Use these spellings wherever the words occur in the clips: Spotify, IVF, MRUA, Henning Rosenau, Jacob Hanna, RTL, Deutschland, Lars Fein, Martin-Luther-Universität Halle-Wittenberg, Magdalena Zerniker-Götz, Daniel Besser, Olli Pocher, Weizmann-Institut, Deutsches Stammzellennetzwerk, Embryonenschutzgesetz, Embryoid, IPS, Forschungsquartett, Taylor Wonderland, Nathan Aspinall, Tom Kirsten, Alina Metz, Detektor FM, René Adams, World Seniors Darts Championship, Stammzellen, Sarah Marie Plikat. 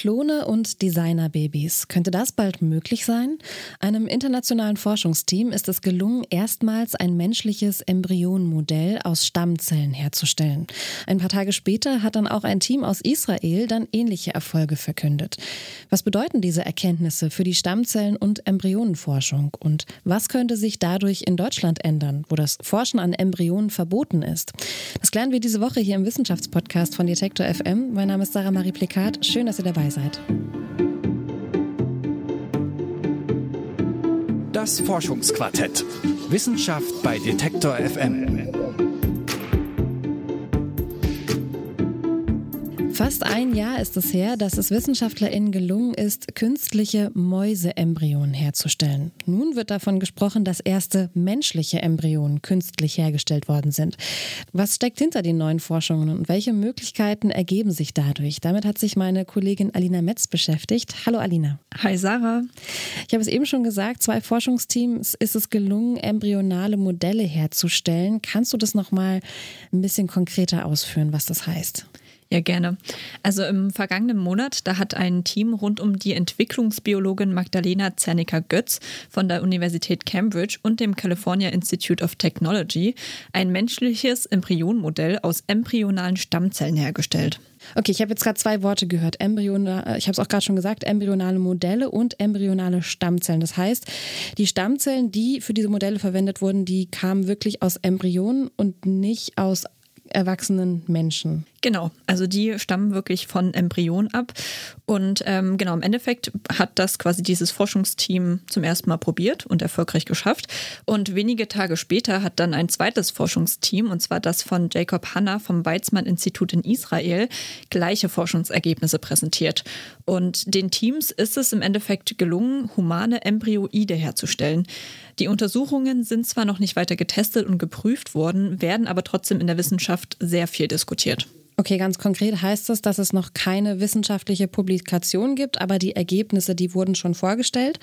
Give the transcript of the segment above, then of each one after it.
Klone und Designerbabys. Könnte das bald möglich sein? Einem internationalen Forschungsteam ist es gelungen, erstmals ein menschliches Embryonenmodell aus Stammzellen herzustellen. Ein paar Tage später hat dann auch ein Team aus Israel dann ähnliche Erfolge verkündet. Was bedeuten diese Erkenntnisse für die Stammzellen- und Embryonenforschung? Und was könnte sich dadurch in Deutschland ändern, wo das Forschen an Embryonen verboten ist? Das klären wir diese Woche hier im Wissenschaftspodcast von Detektor FM. Mein Name ist Sarah Marie Plikat. Schön, dass ihr dabei seid. Das Forschungsquartett. Wissenschaft bei Detektor FM. Fast ein Jahr ist es her, dass es WissenschaftlerInnen gelungen ist, künstliche Mäuseembryonen herzustellen. Nun wird davon gesprochen, dass erste menschliche Embryonen künstlich hergestellt worden sind. Was steckt hinter den neuen Forschungen und welche Möglichkeiten ergeben sich dadurch? Damit hat sich meine Kollegin Alina Metz beschäftigt. Hallo Alina. Hi Sarah. Ich habe es eben schon gesagt, 2 Forschungsteams ist es gelungen, embryonale Modelle herzustellen. Kannst du das nochmal ein bisschen konkreter ausführen, was das heißt? Ja, gerne. Also im vergangenen Monat, da hat ein Team rund um die Entwicklungsbiologin Magdalena Zerniker-Götz von der Universität Cambridge und dem California Institute of Technology ein menschliches Embryonenmodell aus embryonalen Stammzellen hergestellt. Okay, ich habe jetzt gerade 2 Worte gehört. Ich habe es auch gerade schon gesagt, embryonale Modelle und embryonale Stammzellen. Das heißt, die Stammzellen, die für diese Modelle verwendet wurden, die kamen wirklich aus Embryonen und nicht aus erwachsenen Menschen. Genau, also die stammen wirklich von Embryonen ab und genau, im Endeffekt hat das quasi dieses Forschungsteam zum ersten Mal probiert und erfolgreich geschafft und wenige Tage später hat dann ein zweites Forschungsteam, und zwar das von Jacob Hanna vom Weizmann-Institut in Israel, gleiche Forschungsergebnisse präsentiert und den Teams ist es im Endeffekt gelungen, humane Embryoide herzustellen. Die Untersuchungen sind zwar noch nicht weiter getestet und geprüft worden, werden aber trotzdem in der Wissenschaft sehr viel diskutiert. Okay, ganz konkret heißt es, dass es noch keine wissenschaftliche Publikation gibt, aber die Ergebnisse, die wurden schon vorgestellt.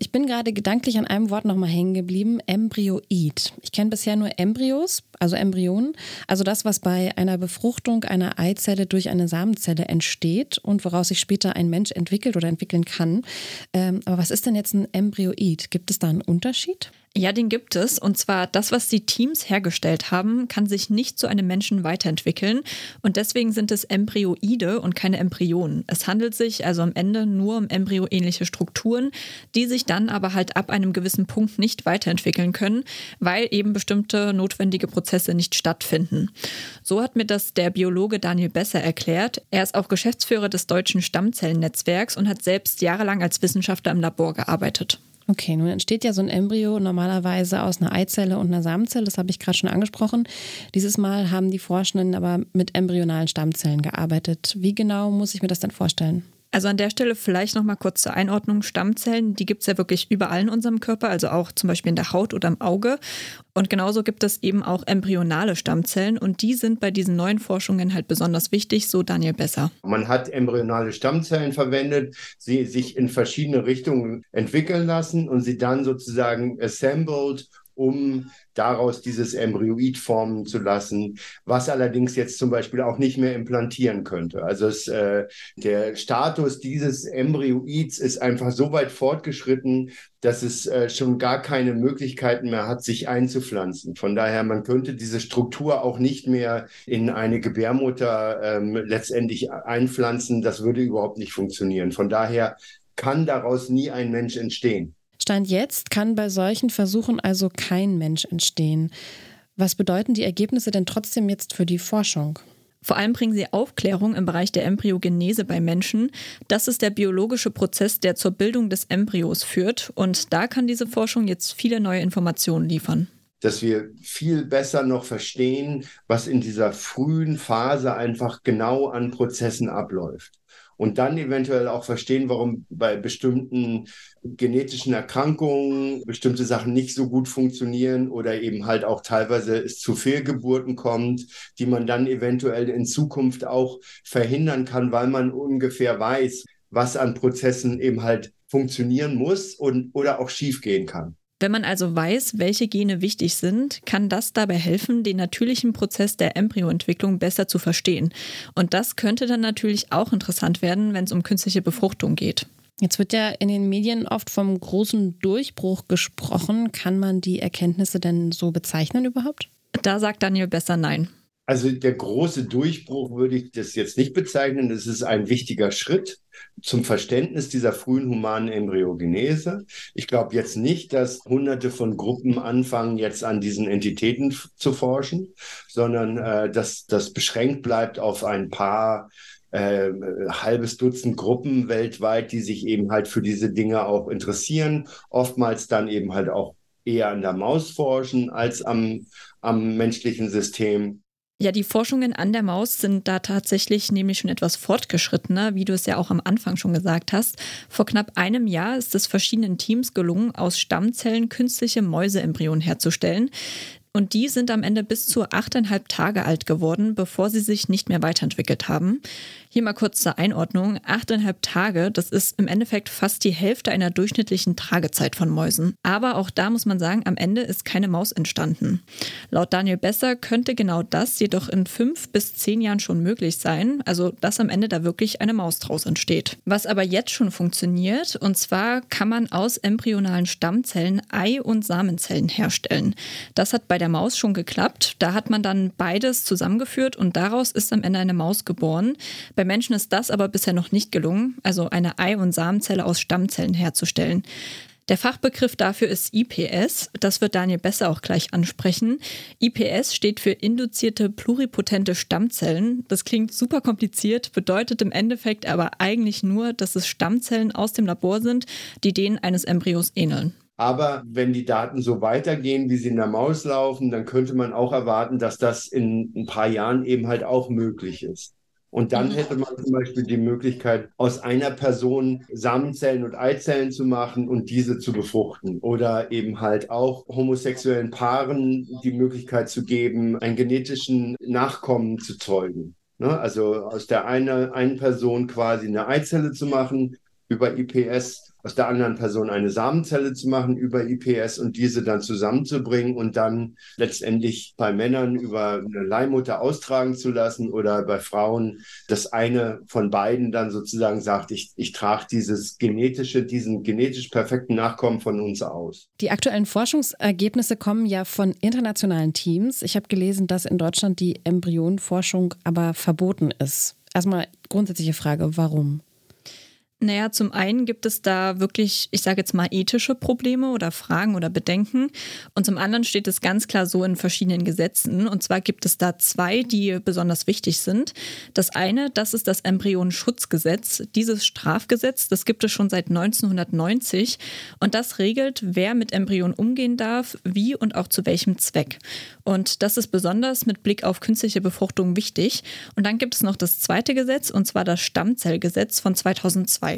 Ich bin gerade gedanklich an einem Wort nochmal hängen geblieben, Embryoid. Ich kenne bisher nur Embryos, also Embryonen, also das, was bei einer Befruchtung einer Eizelle durch eine Samenzelle entsteht und woraus sich später ein Mensch entwickelt oder entwickeln kann. Aber was ist denn jetzt ein Embryoid? Gibt es da einen Unterschied? Ja, den gibt es. Und zwar das, was die Teams hergestellt haben, kann sich nicht zu einem Menschen weiterentwickeln. Und deswegen sind es Embryoide und keine Embryonen. Es handelt sich also am Ende nur um embryoähnliche Strukturen, die sich dann aber halt ab einem gewissen Punkt nicht weiterentwickeln können, weil eben bestimmte notwendige Prozesse nicht stattfinden. So hat mir das der Biologe Daniel Besser erklärt. Er ist auch Geschäftsführer des Deutschen Stammzellennetzwerks und hat selbst jahrelang als Wissenschaftler im Labor gearbeitet. Okay, nun entsteht ja so ein Embryo normalerweise aus einer Eizelle und einer Samenzelle, das habe ich gerade schon angesprochen. Dieses Mal haben die Forschenden aber mit embryonalen Stammzellen gearbeitet. Wie genau muss ich mir das denn vorstellen? Also an der Stelle vielleicht noch mal kurz zur Einordnung. Stammzellen, die gibt es ja wirklich überall in unserem Körper, also auch zum Beispiel in der Haut oder im Auge. Und genauso gibt es eben auch embryonale Stammzellen und die sind bei diesen neuen Forschungen halt besonders wichtig, so Daniel Besser. Man hat embryonale Stammzellen verwendet, sie sich in verschiedene Richtungen entwickeln lassen und sie dann sozusagen assembled, um daraus dieses Embryoid formen zu lassen, was allerdings jetzt zum Beispiel auch nicht mehr implantieren könnte. Also der Status dieses Embryoids ist einfach so weit fortgeschritten, dass es schon gar keine Möglichkeiten mehr hat, sich einzupflanzen. Von daher, man könnte diese Struktur auch nicht mehr in eine Gebärmutter letztendlich einpflanzen. Das würde überhaupt nicht funktionieren. Von daher kann daraus nie ein Mensch entstehen. Stand jetzt kann bei solchen Versuchen also kein Mensch entstehen. Was bedeuten die Ergebnisse denn trotzdem jetzt für die Forschung? Vor allem bringen sie Aufklärung im Bereich der Embryogenese bei Menschen. Das ist der biologische Prozess, der zur Bildung des Embryos führt. Und da kann diese Forschung jetzt viele neue Informationen liefern. Dass wir viel besser noch verstehen, was in dieser frühen Phase einfach genau an Prozessen abläuft. Und dann eventuell auch verstehen, warum bei bestimmten genetischen Erkrankungen bestimmte Sachen nicht so gut funktionieren oder eben halt auch teilweise es zu Fehlgeburten kommt, die man dann eventuell in Zukunft auch verhindern kann, weil man ungefähr weiß, was an Prozessen eben halt funktionieren muss oder auch schief gehen kann. Wenn man also weiß, welche Gene wichtig sind, kann das dabei helfen, den natürlichen Prozess der Embryoentwicklung besser zu verstehen. Und das könnte dann natürlich auch interessant werden, wenn es um künstliche Befruchtung geht. Jetzt wird ja in den Medien oft vom großen Durchbruch gesprochen. Kann man die Erkenntnisse denn so bezeichnen überhaupt? Da sagt Daniel Besser nein. Also der große Durchbruch würde ich das jetzt nicht bezeichnen. Es ist ein wichtiger Schritt zum Verständnis dieser frühen humanen Embryogenese. Ich glaube jetzt nicht, dass Hunderte von Gruppen anfangen, jetzt an diesen Entitäten zu forschen, sondern dass das beschränkt bleibt auf ein paar halbes Dutzend Gruppen weltweit, die sich eben halt für diese Dinge auch interessieren. Oftmals dann eben halt auch eher an der Maus forschen als am menschlichen System. Ja, die Forschungen an der Maus sind da tatsächlich nämlich schon etwas fortgeschrittener, wie du es ja auch am Anfang schon gesagt hast. Vor knapp einem Jahr ist es verschiedenen Teams gelungen, aus Stammzellen künstliche Mäuseembryonen herzustellen. Und die sind am Ende bis zu 8,5 Tage alt geworden, bevor sie sich nicht mehr weiterentwickelt haben. Hier mal kurz zur Einordnung. 8,5 Tage, das ist im Endeffekt fast die Hälfte einer durchschnittlichen Tragezeit von Mäusen. Aber auch da muss man sagen, am Ende ist keine Maus entstanden. Laut Daniel Besser könnte genau das jedoch in 5 bis 10 Jahren schon möglich sein. Also, dass am Ende da wirklich eine Maus draus entsteht. Was aber jetzt schon funktioniert, und zwar kann man aus embryonalen Stammzellen Ei- und Samenzellen herstellen. Das hat bei der Maus schon geklappt. Da hat man dann beides zusammengeführt und daraus ist am Ende eine Maus geboren. Bei Menschen ist das aber bisher noch nicht gelungen, also eine Ei- und Samenzelle aus Stammzellen herzustellen. Der Fachbegriff dafür ist IPS. Das wird Daniel Besser auch gleich ansprechen. IPS steht für induzierte pluripotente Stammzellen. Das klingt super kompliziert, bedeutet im Endeffekt aber eigentlich nur, dass es Stammzellen aus dem Labor sind, die denen eines Embryos ähneln. Aber wenn die Daten so weitergehen, wie sie in der Maus laufen, dann könnte man auch erwarten, dass das in ein paar Jahren eben halt auch möglich ist. Und dann hätte man zum Beispiel die Möglichkeit, aus einer Person Samenzellen und Eizellen zu machen und diese zu befruchten. Oder eben halt auch homosexuellen Paaren die Möglichkeit zu geben, einen genetischen Nachkommen zu zeugen. Ne? Also aus der einen Person quasi eine Eizelle zu machen über IPS, aus der anderen Person eine Samenzelle zu machen über IPS und diese dann zusammenzubringen und dann letztendlich bei Männern über eine Leihmutter austragen zu lassen oder bei Frauen, dass eine von beiden dann sozusagen sagt, ich trage diesen genetisch perfekten Nachkommen von uns aus. Die aktuellen Forschungsergebnisse kommen ja von internationalen Teams. Ich habe gelesen, dass in Deutschland die Embryonenforschung aber verboten ist. Erstmal grundsätzliche Frage, warum? Naja, zum einen gibt es da wirklich, ich sage jetzt mal, ethische Probleme oder Fragen oder Bedenken. Und zum anderen steht es ganz klar so in verschiedenen Gesetzen. Und zwar gibt es da 2, die besonders wichtig sind. Das eine, das ist das Embryonenschutzgesetz. Dieses Strafgesetz, das gibt es schon seit 1990. Und das regelt, wer mit Embryonen umgehen darf, wie und auch zu welchem Zweck. Und das ist besonders mit Blick auf künstliche Befruchtung wichtig. Und dann gibt es noch das zweite Gesetz, und zwar das Stammzellgesetz von 2002.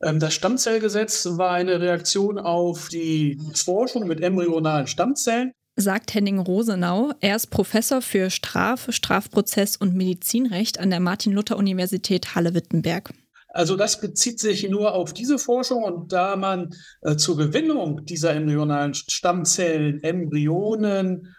Das Stammzellgesetz war eine Reaktion auf die Forschung mit embryonalen Stammzellen, sagt Henning Rosenau. Er ist Professor für Strafprozess und Medizinrecht an der Martin-Luther-Universität Halle-Wittenberg. Also das bezieht sich nur auf diese Forschung und da man zur Gewinnung dieser embryonalen Stammzellen Embryonen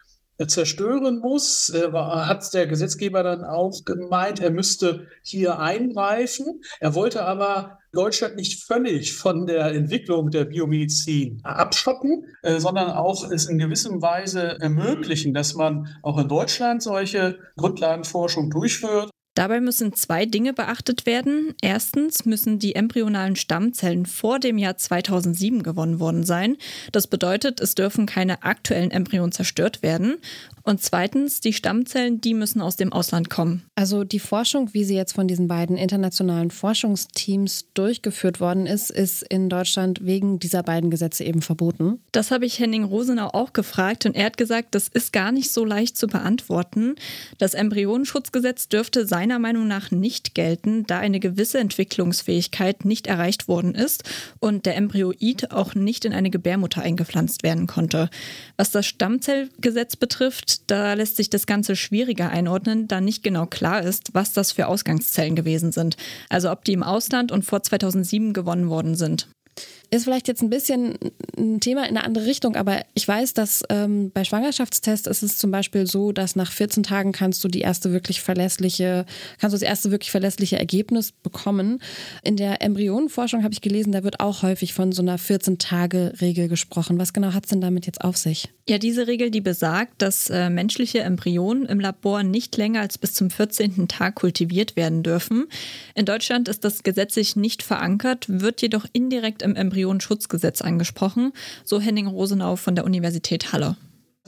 zerstören muss, hat der Gesetzgeber dann auch gemeint, er müsste hier eingreifen. Er wollte aber Deutschland nicht völlig von der Entwicklung der Biomedizin abschotten, sondern auch es in gewisser Weise ermöglichen, dass man auch in Deutschland solche Grundlagenforschung durchführt. Dabei müssen 2 Dinge beachtet werden. Erstens müssen die embryonalen Stammzellen vor dem Jahr 2007 gewonnen worden sein. Das bedeutet, es dürfen keine aktuellen Embryonen zerstört werden. Und zweitens, die Stammzellen, die müssen aus dem Ausland kommen. Also die Forschung, wie sie jetzt von diesen beiden internationalen Forschungsteams durchgeführt worden ist in Deutschland wegen dieser beiden Gesetze eben verboten. Das habe ich Henning Rosenau auch gefragt und er hat gesagt, das ist gar nicht so leicht zu beantworten. Das Embryonenschutzgesetz dürfte sein meiner Meinung nach nicht gelten, da eine gewisse Entwicklungsfähigkeit nicht erreicht worden ist und der Embryoid auch nicht in eine Gebärmutter eingepflanzt werden konnte. Was das Stammzellgesetz betrifft, da lässt sich das Ganze schwieriger einordnen, da nicht genau klar ist, was das für Ausgangszellen gewesen sind. Also ob die im Ausland und vor 2007 gewonnen worden sind. Ist vielleicht jetzt ein bisschen ein Thema in eine andere Richtung, aber ich weiß, dass bei Schwangerschaftstests ist es zum Beispiel so, dass nach 14 Tagen kannst du das erste wirklich verlässliche Ergebnis bekommen. In der Embryonenforschung habe ich gelesen, da wird auch häufig von so einer 14-Tage-Regel gesprochen. Was genau hat es denn damit jetzt auf sich? Ja, diese Regel, die besagt, dass menschliche Embryonen im Labor nicht länger als bis zum 14. Tag kultiviert werden dürfen. In Deutschland ist das gesetzlich nicht verankert, wird jedoch indirekt im Embryonenschutzgesetz angesprochen, so Henning Rosenau von der Universität Halle.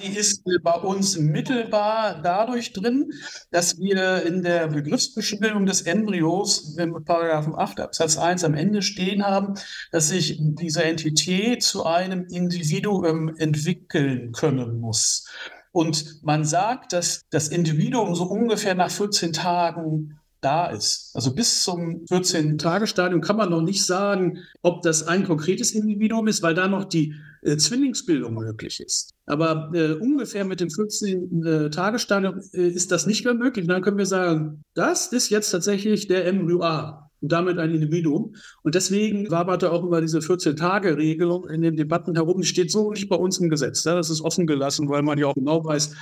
Die ist bei uns mittelbar dadurch drin, dass wir in der Begriffsbestimmung des Embryos im § 8 Absatz 1 am Ende stehen haben, dass sich diese Entität zu einem Individuum entwickeln können muss. Und man sagt, dass das Individuum so ungefähr nach 14 Tagen da ist. Also bis zum 14-Tage-Stadium kann man noch nicht sagen, ob das ein konkretes Individuum ist, weil da noch die Zwillingsbildung möglich ist. Aber ungefähr mit dem 14-Tage-Stadium ist das nicht mehr möglich. Und dann können wir sagen, das ist jetzt tatsächlich der MRUA und damit ein Individuum. Und deswegen wabert er auch über diese 14-Tage-Regelung in den Debatten herum. Die steht so nicht bei uns im Gesetz. Das ist offen gelassen, weil man ja auch genau weiß,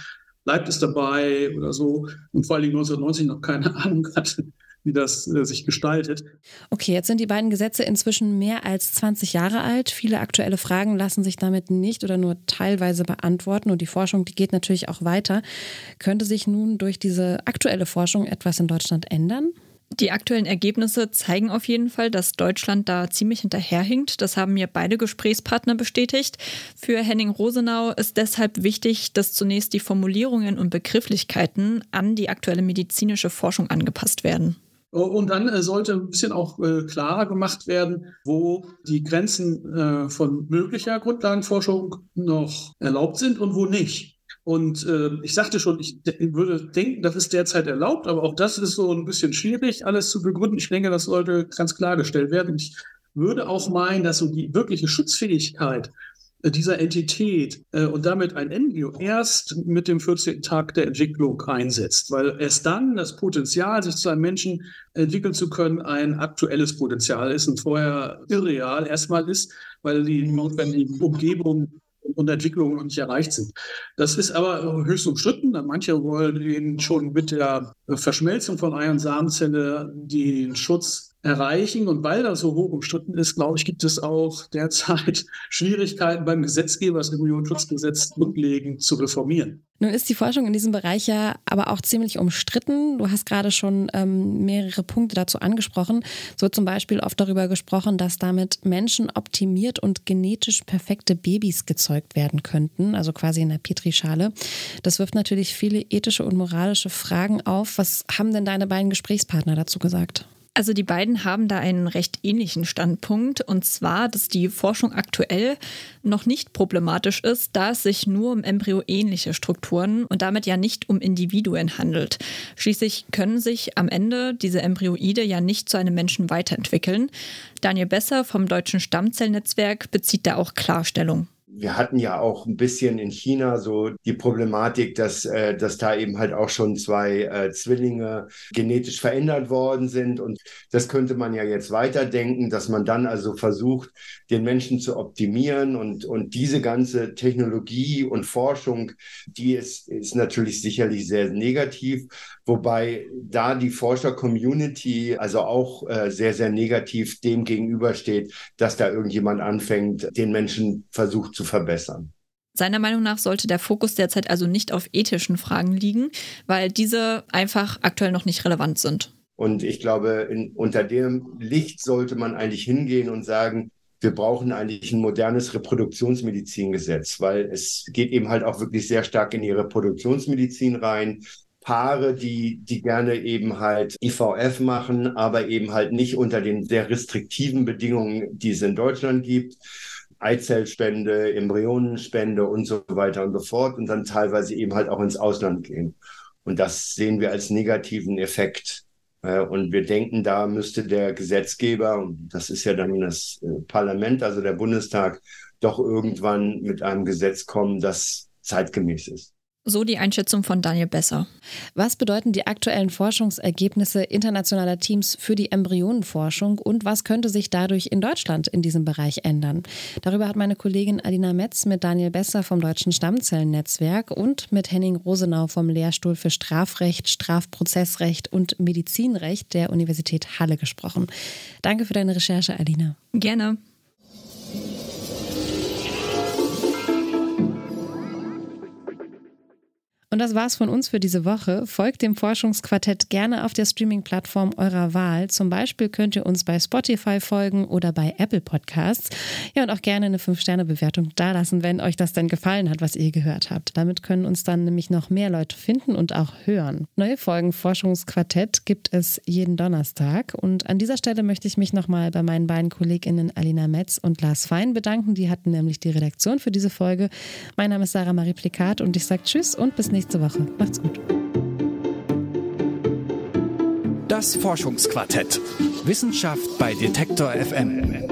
bleibt es dabei oder so. Und vor allem 1990 noch keine Ahnung hatte, wie das sich gestaltet. Okay, jetzt sind die beiden Gesetze inzwischen mehr als 20 Jahre alt. Viele aktuelle Fragen lassen sich damit nicht oder nur teilweise beantworten. Und die Forschung, die geht natürlich auch weiter. Könnte sich nun durch diese aktuelle Forschung etwas in Deutschland ändern? Die aktuellen Ergebnisse zeigen auf jeden Fall, dass Deutschland da ziemlich hinterherhinkt. Das haben mir beide Gesprächspartner bestätigt. Für Henning Rosenau ist deshalb wichtig, dass zunächst die Formulierungen und Begrifflichkeiten an die aktuelle medizinische Forschung angepasst werden. Und dann sollte ein bisschen auch klarer gemacht werden, wo die Grenzen von möglicher Grundlagenforschung noch erlaubt sind und wo nicht. Und ich sagte schon, ich würde denken, das ist derzeit erlaubt, aber auch das ist so ein bisschen schwierig, alles zu begründen. Ich denke, das sollte ganz klargestellt werden. Ich würde auch meinen, dass so die wirkliche Schutzfähigkeit dieser Entität und damit ein Embryo erst mit dem 14. Tag der Entwicklung einsetzt, weil erst dann das Potenzial, sich zu einem Menschen entwickeln zu können, ein aktuelles Potenzial ist und vorher irreal erstmal ist, weil die notwendigen Umgebungen und Entwicklungen noch nicht erreicht sind. Das ist aber höchst umstritten. Manche wollen eben schon mit der Verschmelzung von Ei- und Samenzelle den Schutz erreichen. Und weil das so hoch umstritten ist, glaube ich, gibt es auch derzeit Schwierigkeiten beim Gesetzgeber, das Embryonenschutzgesetz grundlegend zu reformieren. Nun ist die Forschung in diesem Bereich ja aber auch ziemlich umstritten. Du hast gerade schon mehrere Punkte dazu angesprochen. Es wird zum Beispiel oft darüber gesprochen, dass damit Menschen optimiert und genetisch perfekte Babys gezeugt werden könnten, also quasi in der Petrischale. Das wirft natürlich viele ethische und moralische Fragen auf. Was haben denn deine beiden Gesprächspartner dazu gesagt? Also die beiden haben da einen recht ähnlichen Standpunkt, und zwar, dass die Forschung aktuell noch nicht problematisch ist, da es sich nur um embryoähnliche Strukturen und damit ja nicht um Individuen handelt. Schließlich können sich am Ende diese Embryoide ja nicht zu einem Menschen weiterentwickeln. Daniel Besser vom Deutschen Stammzellennetzwerk bezieht da auch Klarstellung. Wir hatten ja auch ein bisschen in China so die Problematik, dass da eben halt auch schon zwei Zwillinge genetisch verändert worden sind. Und das könnte man ja jetzt weiterdenken, dass man dann also versucht, den Menschen zu optimieren. Und diese ganze Technologie und Forschung, die ist natürlich sicherlich sehr negativ. Wobei da die Forscher-Community also auch sehr, sehr negativ dem gegenübersteht, dass da irgendjemand anfängt, den Menschen versucht zu verbessern. Seiner Meinung nach sollte der Fokus derzeit also nicht auf ethischen Fragen liegen, weil diese einfach aktuell noch nicht relevant sind. Und ich glaube, unter dem Licht sollte man eigentlich hingehen und sagen, wir brauchen eigentlich ein modernes Reproduktionsmedizingesetz, weil es geht eben halt auch wirklich sehr stark in die Reproduktionsmedizin rein. Paare, die gerne eben halt IVF machen, aber eben halt nicht unter den sehr restriktiven Bedingungen, die es in Deutschland gibt. Eizellspende, Embryonenspende und so weiter und so fort, und dann teilweise eben halt auch ins Ausland gehen. Und das sehen wir als negativen Effekt. Und wir denken, da müsste der Gesetzgeber, und das ist ja dann das Parlament, also der Bundestag, doch irgendwann mit einem Gesetz kommen, das zeitgemäß ist. So die Einschätzung von Daniel Besser. Was bedeuten die aktuellen Forschungsergebnisse internationaler Teams für die Embryonenforschung und was könnte sich dadurch in Deutschland in diesem Bereich ändern? Darüber hat meine Kollegin Alina Metz mit Daniel Besser vom Deutschen Stammzellennetzwerk und mit Henning Rosenau vom Lehrstuhl für Strafrecht, Strafprozessrecht und Medizinrecht der Universität Halle gesprochen. Danke für deine Recherche, Alina. Gerne. Und das war's von uns für diese Woche. Folgt dem Forschungsquartett gerne auf der Streaming-Plattform eurer Wahl. Zum Beispiel könnt ihr uns bei Spotify folgen oder bei Apple Podcasts. Ja, und auch gerne eine 5-Sterne-Bewertung dalassen, wenn euch das denn gefallen hat, was ihr gehört habt. Damit können uns dann nämlich noch mehr Leute finden und auch hören. Neue Folgen Forschungsquartett gibt es jeden Donnerstag. Und an dieser Stelle möchte ich mich nochmal bei meinen beiden KollegInnen Alina Metz und Lars Fein bedanken. Die hatten nämlich die Redaktion für diese Folge. Mein Name ist Sarah Marie Plikat und ich sage tschüss und bis nächste Woche. Macht's gut. Das Forschungsquartett. Wissenschaft bei Detektor FM.